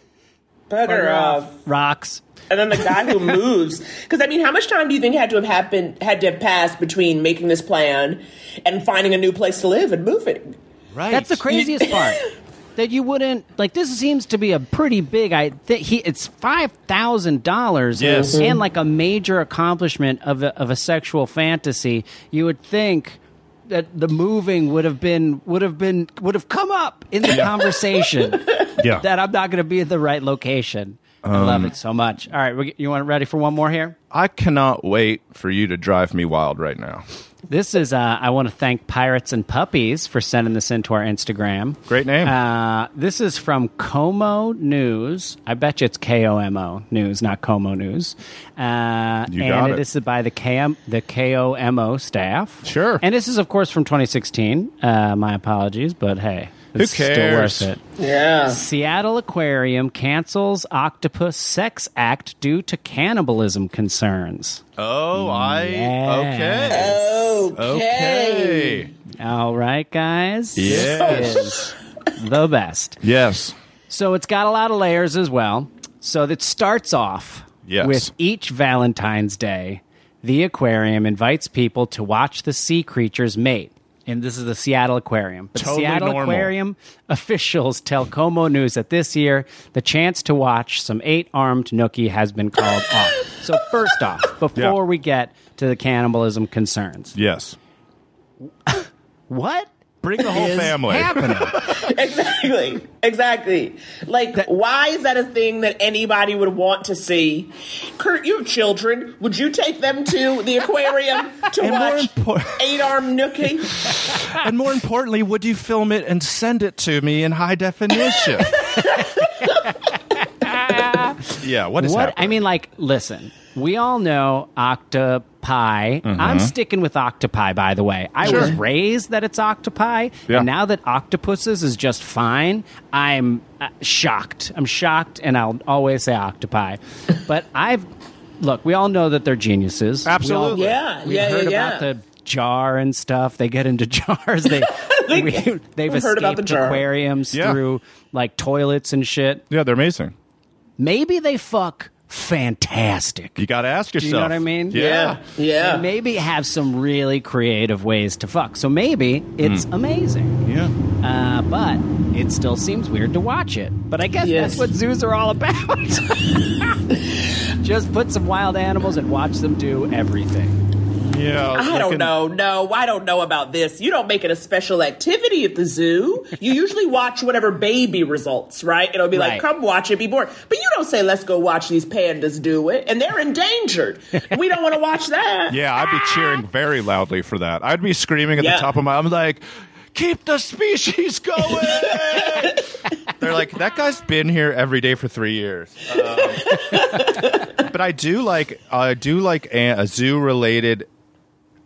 Bugger off. Rocks. And then the guy who moves. Because, I mean, how much time do you think had to have passed between making this plan and finding a new place to live and moving? Right. That's the craziest part. That you wouldn't, like, this seems to be a pretty big, it's $5,000 and, like, a major accomplishment of a sexual fantasy. You would think that the moving would have come up in the conversation. Yeah. That I'm not going to be at the right location. I love it so much. All right, you want ready for one more here? I cannot wait for you to drive me wild right now. This is, I want to thank Pirates and Puppies for sending this into our Instagram. Great name. This is from Como News. I bet you it's K-O-M-O News, not Como News. You got it. This is by the K-O-M-O staff. Sure. And this is, of course, from 2016. My apologies, but hey. It's who cares? Still worth it. Yeah. Seattle Aquarium cancels octopus sex act due to cannibalism concerns. Okay. All right, guys. Yes. The best. Yes. So it's got a lot of layers as well. So it starts off with each Valentine's Day, the aquarium invites people to watch the sea creatures mate. And this is the Seattle Aquarium. But totally Seattle normal. Aquarium officials tell Como News that this year, the chance to watch some 8-armed nookie has been called off. So first off, before we get to the cannibalism concerns. Yes. What? Bring the whole family. Happening? Exactly. Like, why is that a thing that anybody would want to see? Kurt, you have children. Would you take them to the aquarium to watch 8-armed nookie? And more importantly, would you film it and send it to me in high definition? Yeah, what is that? I mean, like, listen, we all know octopi. Mm-hmm. I'm sticking with octopi, by the way. I was raised that it's octopi, and now that octopuses is just fine, I'm shocked. I'm shocked, and I'll always say octopi. But look, we all know that they're geniuses. Absolutely. We've heard about the jar and stuff. They get into jars. They've escaped about the aquariums through, like, toilets and shit. Yeah, they're amazing. Maybe they fuck fantastic. You got to ask yourself. Do you know what I mean? Yeah. And maybe have some really creative ways to fuck. So maybe it's amazing. Yeah. But it still seems weird to watch it. But I guess that's what zoos are all about. Just put some wild animals and watch them do everything. Yeah. I don't know. No, I don't know about this. You don't make it a special activity at the zoo. You usually watch whatever baby results, right? It'll be like, come watch it, be bored. But you don't say, let's go watch these pandas do it. And they're endangered. We don't want to watch that. Yeah, I'd be cheering very loudly for that. I'd be screaming at the top of my, I'm like, keep the species going. They're like, that guy's been here every day for 3 years. But I do like a zoo related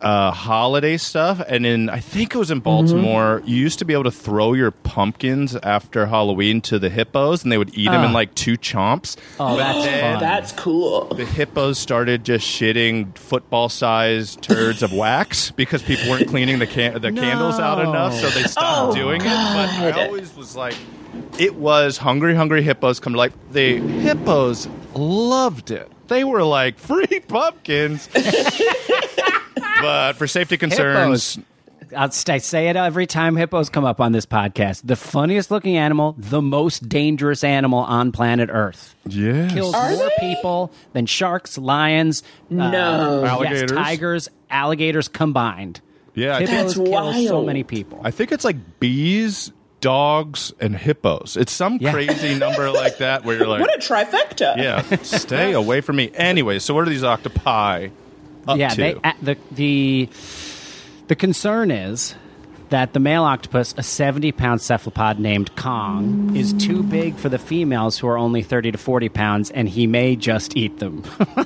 holiday stuff. And I think it was in Baltimore, you used to be able to throw your pumpkins after Halloween to the hippos, and they would eat them in like 2 chomps. Oh, that's fun. That's cool. The hippos started just shitting football-sized turds of wax because people weren't cleaning the candles out enough, so they stopped doing it. But I always was like, it was hungry, hungry hippos come to life. The hippos loved it. They were like, free pumpkins. But for safety concerns... Hippos. I say it every time hippos come up on this podcast. The funniest looking animal, the most dangerous animal on planet Earth. Yes. Kills more people than sharks, lions, alligators. Yes, tigers, alligators combined. Yeah, hippos kill so many people. I think it's like bees... dogs and hippos. It's some crazy number like that where you're like... What a trifecta. Yeah. Stay away from me. Anyway, so what are these octopi up to? The concern is that the male octopus, a 70-pound cephalopod named Kong, is too big for the females who are only 30 to 40 pounds, and he may just eat them.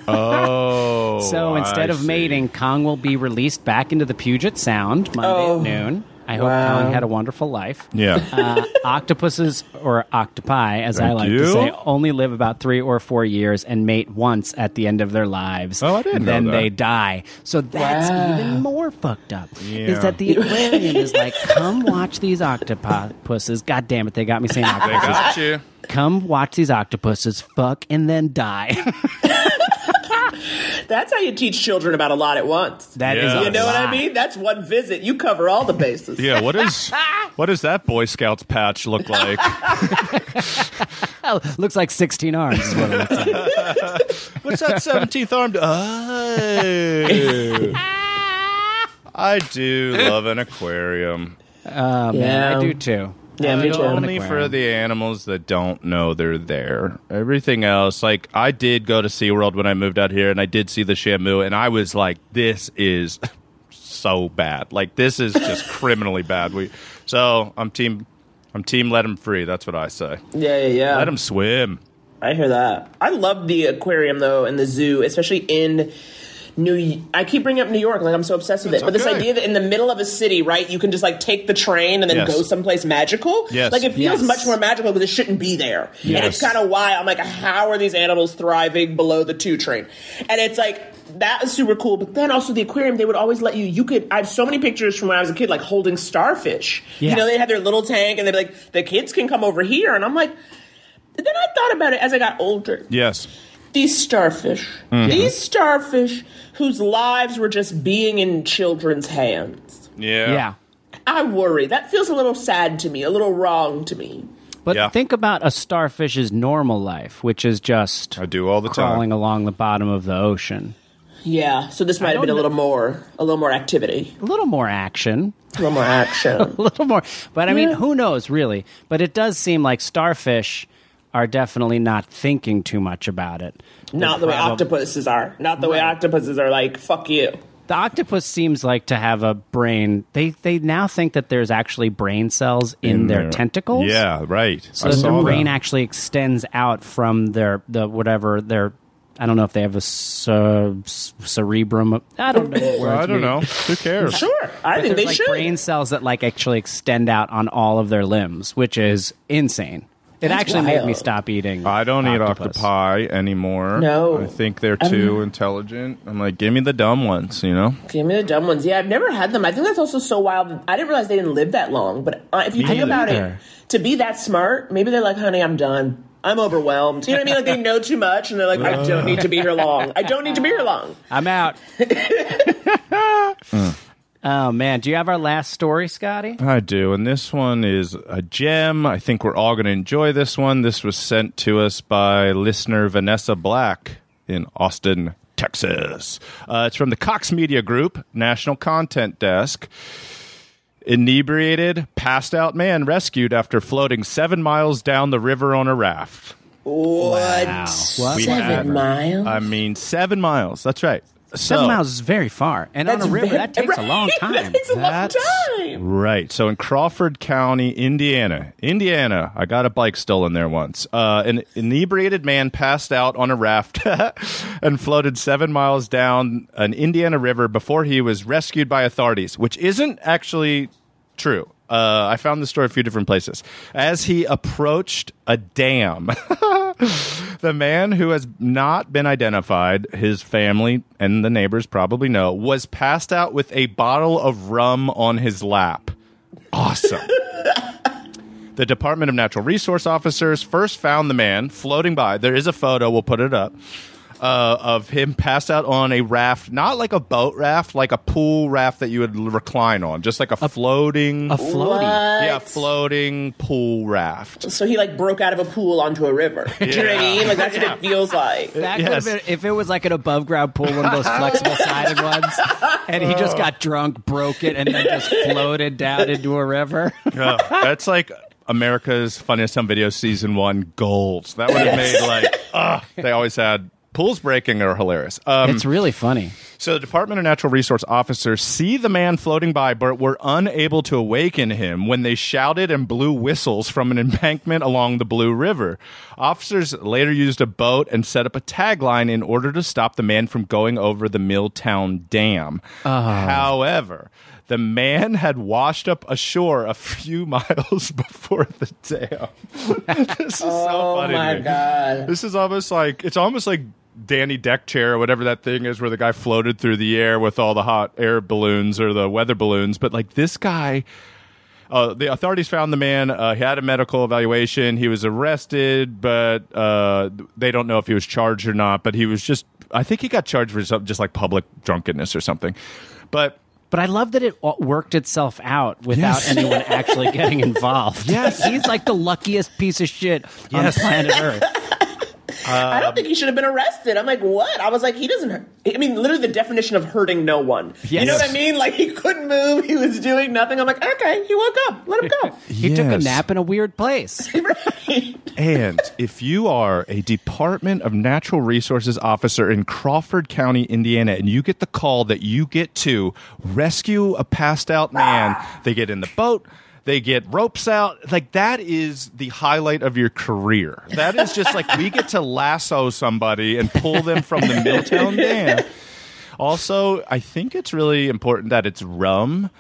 So instead of mating, Kong will be released back into the Puget Sound Monday at noon. I hope Kong had a wonderful life. Yeah. Octopuses, or octopi, as I like to say, only live about 3 or 4 years and mate once at the end of their lives. Oh, I didn't know that. Then they die. So that's even more fucked up. Yeah. Is that the aquarium is like, come watch these octopuses. God damn it, they got me saying octopuses. They got you. Come watch these octopuses fuck and then die. That's how you teach children about a lot at once. That is, you know what I mean? That's one visit. You cover all the bases. Yeah, what does that Boy Scouts patch look like? Looks like 16 arms. Is what it looks like. What's that 17th arm? I do love an aquarium. Man, I do too. Yeah, me too. Only for the animals that don't know they're there. Everything else, like, I did go to SeaWorld when I moved out here, and I did see the Shamu, and I was like, this is so bad. Like, this is just criminally bad. So I'm team let them free. That's what I say. Yeah. Let them swim. I hear that. I love the aquarium, though, and the zoo, especially in... I keep bringing up New York, like I'm so obsessed with it. But this idea that in the middle of a city, right, you can just like take the train and then go someplace magical. Yes. Like it feels much more magical, but it shouldn't be there. Yes. And it's kind of why I'm like, how are these animals thriving below the 2 train? And it's like, that is super cool. But then also the aquarium, they would always let you could, I have so many pictures from when I was a kid, like holding starfish. Yeah. You know, they had their little tank and they'd be like, the kids can come over here. And I'm like, then I thought about it as I got older. Yes. These starfish whose lives were just being in children's hands. Yeah. I worry. That feels a little sad to me, a little wrong to me. But think about a starfish's normal life, which is just I do all the crawling time. Along the bottom of the ocean. Yeah, so this might have been a little more activity. A little more action. But I mean, who knows, really? But it does seem like starfish... are definitely not thinking too much about it. Not the way octopuses are. Not the way octopuses are like, fuck you. The octopus seems like to have a brain. They now think that there's actually brain cells in their tentacles. Yeah, right. So their brain actually extends out from their I don't know if they have a cerebrum. I don't know. I don't know. Who cares? Sure. I think they should. Brain cells that like actually extend out on all of their limbs, which is insane. It That's actually wild. Made me stop eating. I don't eat octopi anymore. No. I think they're too intelligent. I'm like, give me the dumb ones, you know? Give me the dumb ones. Yeah, I've never had them. I think that's also so wild. I didn't realize they didn't live that long. But if you think about it, to be that smart, maybe they're like, honey, I'm done. I'm overwhelmed. You know what I mean? Like, they know too much, and they're like, I don't need to be here long. I'm out. Oh, man. Do you have our last story, Scotty? I do, and this one is a gem. I think we're all going to enjoy this one. This was sent to us by listener Vanessa Black in Austin, Texas. It's from the Cox Media Group, National Content Desk. Inebriated, passed-out man rescued after floating 7 miles down the river on a raft. What? Wow. 7 miles? I mean, 7 miles. That's right. 7 miles is very far. And on a river, that takes a long time. That takes a long time. Right. So in Crawford County, Indiana, I got a bike stolen there once. An inebriated man passed out on a raft and floated 7 miles down an Indiana river before he was rescued by authorities, which isn't actually true. I found the story a few different places. As he approached a dam, the man, who has not been identified, his family and the neighbors probably know, was passed out with a bottle of rum on his lap. Awesome. The Department of Natural Resource officers first found the man floating by. There is a photo. We'll put it up. Of him passed out on a raft, not like a boat raft, like a pool raft that you would recline on, just like a floating pool raft. So he like broke out of a pool onto a river. Yeah. Do you know what I mean? Like that's what it feels like. That could have been, if it was like an above ground pool, one of those flexible sided ones, and he just got drunk, broke it, and then just floated down into a river. That's like America's Funniest Home Videos Season 1 gold. That would have made like they always had. Pools breaking are hilarious. It's really funny. So the Department of Natural Resource officers see the man floating by, but were unable to awaken him when they shouted and blew whistles from an embankment along the Blue River. Officers later used a boat and set up a tagline in order to stop the man from going over the Milltown Dam. However, the man had washed up ashore a few miles before the dam. This is so funny. Oh, my God. This is almost like, it's almost like Danny Deck Chair or whatever that thing is where the guy floated through the air with all the hot air balloons or the weather balloons. But like this guy, the authorities found the man. He had a medical evaluation. He was arrested, but they don't know if he was charged or not. But he was just, I think he got charged for something, just like public drunkenness or something. But I love that it worked itself out without anyone actually getting involved. Yes. He's like the luckiest piece of shit on planet Earth. I don't think he should have been arrested. I'm like, what? I was like, he doesn't hurt. I mean, literally the definition of hurting no one. Yes. You know what I mean? Like, he couldn't move. He was doing nothing. I'm like, okay, he woke up. Let him go. He took a nap in a weird place. Right. And if you are a Department of Natural Resources officer in Crawford County, Indiana, and you get the call that you get to rescue a passed out man, they get in the boat. They get ropes out. Like, that is the highlight of your career. That is just like, we get to lasso somebody and pull them from the Milltown Dam. Also, I think it's really important that it's rum.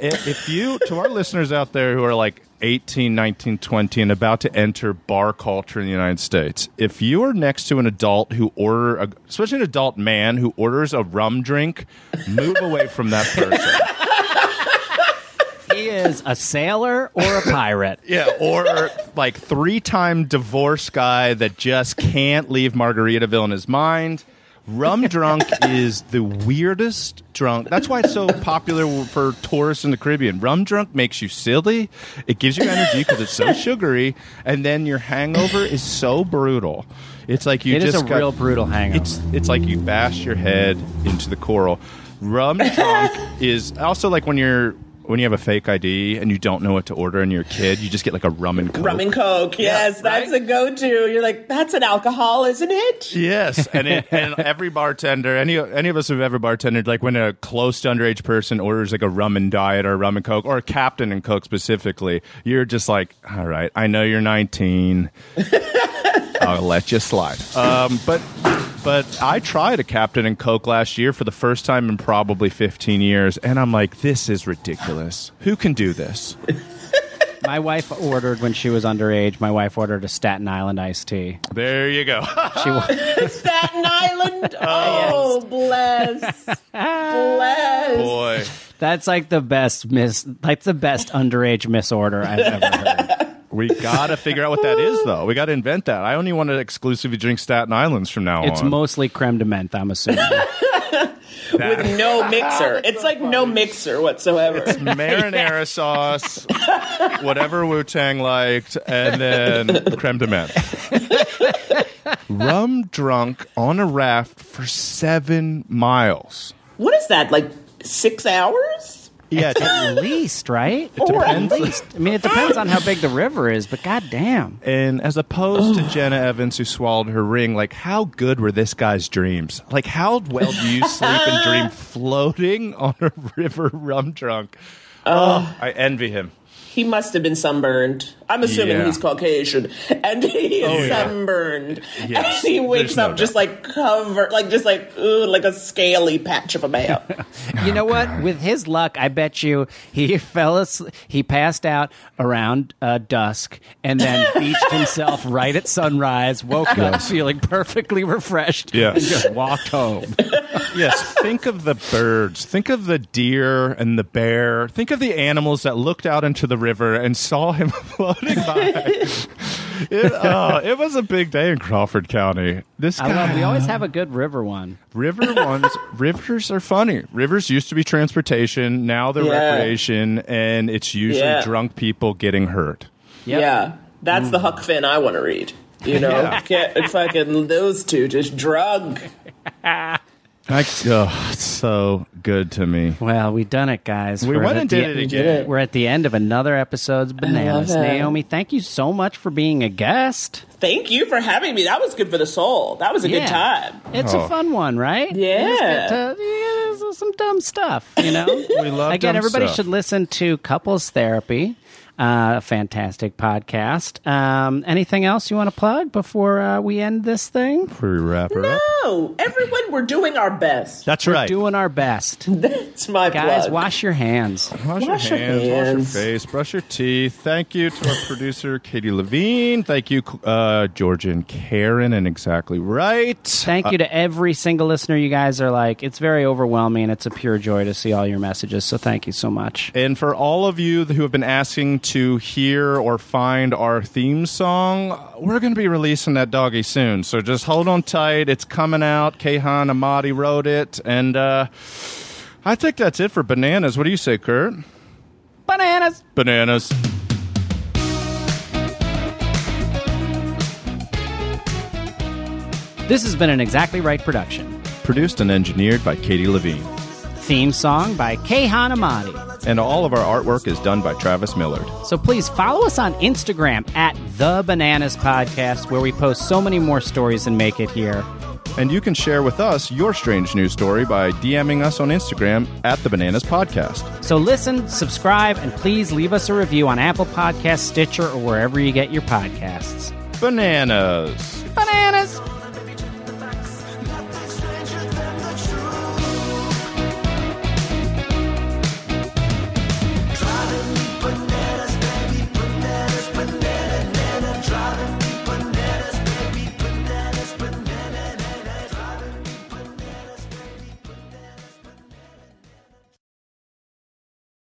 If you, to our listeners out there who are like 18, 19, 20 and about to enter bar culture in the United States, if you are next to an adult who especially an adult man who orders a rum drink, move away from that person. He is a sailor or a pirate. Or like 3-time divorce guy that just can't leave Margaritaville in his mind. Rum drunk is the weirdest drunk. That's why it's so popular for tourists in the Caribbean. Rum drunk makes you silly. It gives you energy because it's so sugary. And then your hangover is so brutal. It's like it is a real brutal hangover. It's like you bash your head into the coral. Rum drunk is also like when you have a fake ID and you don't know what to order and you're a kid, you just get like a rum and coke. Rum and coke, yes. Yeah, that's a go-to. You're like, that's an alcohol, isn't it? Yes. And every bartender, any of us who've ever bartended, like when a close to underage person orders like a rum and diet or a rum and coke or a Captain and Coke specifically, you're just like, all right, I know you're 19. I'll let you slide. But I tried a Captain and Coke last year for the first time in probably 15 years, and I'm like, this is ridiculous. Who can do this? My wife ordered, when she was underage, a Staten Island iced tea. There you go. Staten Island? Oh, bless. Boy. That's like the best underage misorder I've ever heard. We got to figure out what that is, though. We got to invent that. I only want to exclusively drink Staten Islands from now on. It's mostly creme de menthe, I'm assuming. With no mixer. It's like no mixer whatsoever. It's marinara sauce, whatever Wu-Tang liked, and then creme de menthe. rum drunk on a raft for 7 miles. What is that, like 6 hours? Yeah, at least, right? It depends. At least. I mean, it depends on how big the river is, but goddamn. And as opposed to Jenna Evans, who swallowed her ring, like, how good were this guy's dreams? Like, how well do you sleep and dream floating on a river rum drunk? Oh, I envy him. He must have been sunburned. I'm assuming he's Caucasian. And he is sunburned. Yes. And he wakes up just like covered, like a scaly patch of a man. You know what? With his luck, I bet you he fell asleep. He passed out around dusk and then beached himself right at sunrise, woke up feeling perfectly refreshed, and just walked home. Yes. Think of the birds. Think of the deer and the bear. Think of the animals that looked out into the river and saw him floating by. It was a big day in Crawford County. We always have a good river one. Rivers are funny. Rivers used to be transportation, now they're recreation, and it's usually drunk people getting hurt. Yep. Yeah, that's the Huck Finn I want to read. You know, fucking those two just drug. It's so good to me. Well, we done it, guys. We went and did it again. We're at the end of another episode's Bananas. Naomi, thank you so much for being a guest. Thank you for having me. That was good for the soul. That was a good time. It's a fun one, right? Yeah. It's some dumb stuff, you know? We love Again, everybody should listen to Couples Therapy, a fantastic podcast. Anything else you want to plug before we end this thing? Before we wrap it up? No. Everyone, we're doing our best. That's right. We're doing our best. That's my plug. Guys, wash your hands. Wash your hands. Wash your face. Brush your teeth. Thank you to our producer, Katie Levine. Thank you, George and Karen, and Exactly Right. Thank you to every single listener. You guys are like, it's very overwhelming. It's a pure joy to see all your messages, so thank you so much. And for all of you who have been asking to hear or find our theme song, we're going to be releasing that doggy soon, so just hold on tight. It's coming out. Kahan Amadi wrote it, and I think that's it for Bananas. What do you say, Kurt? Bananas! Bananas. This has been an Exactly Right production. Produced and engineered by Katie Levine. Theme song by K Holland Rosenblatt. And all of our artwork is done by Travis Millard. So please follow us on Instagram at The Bananas Podcast, where we post so many more stories than make it here. And you can share with us your strange news story by DMing us on Instagram at The Bananas Podcast. So listen, subscribe, and please leave us a review on Apple Podcasts, Stitcher, or wherever you get your podcasts. Bananas. Bananas.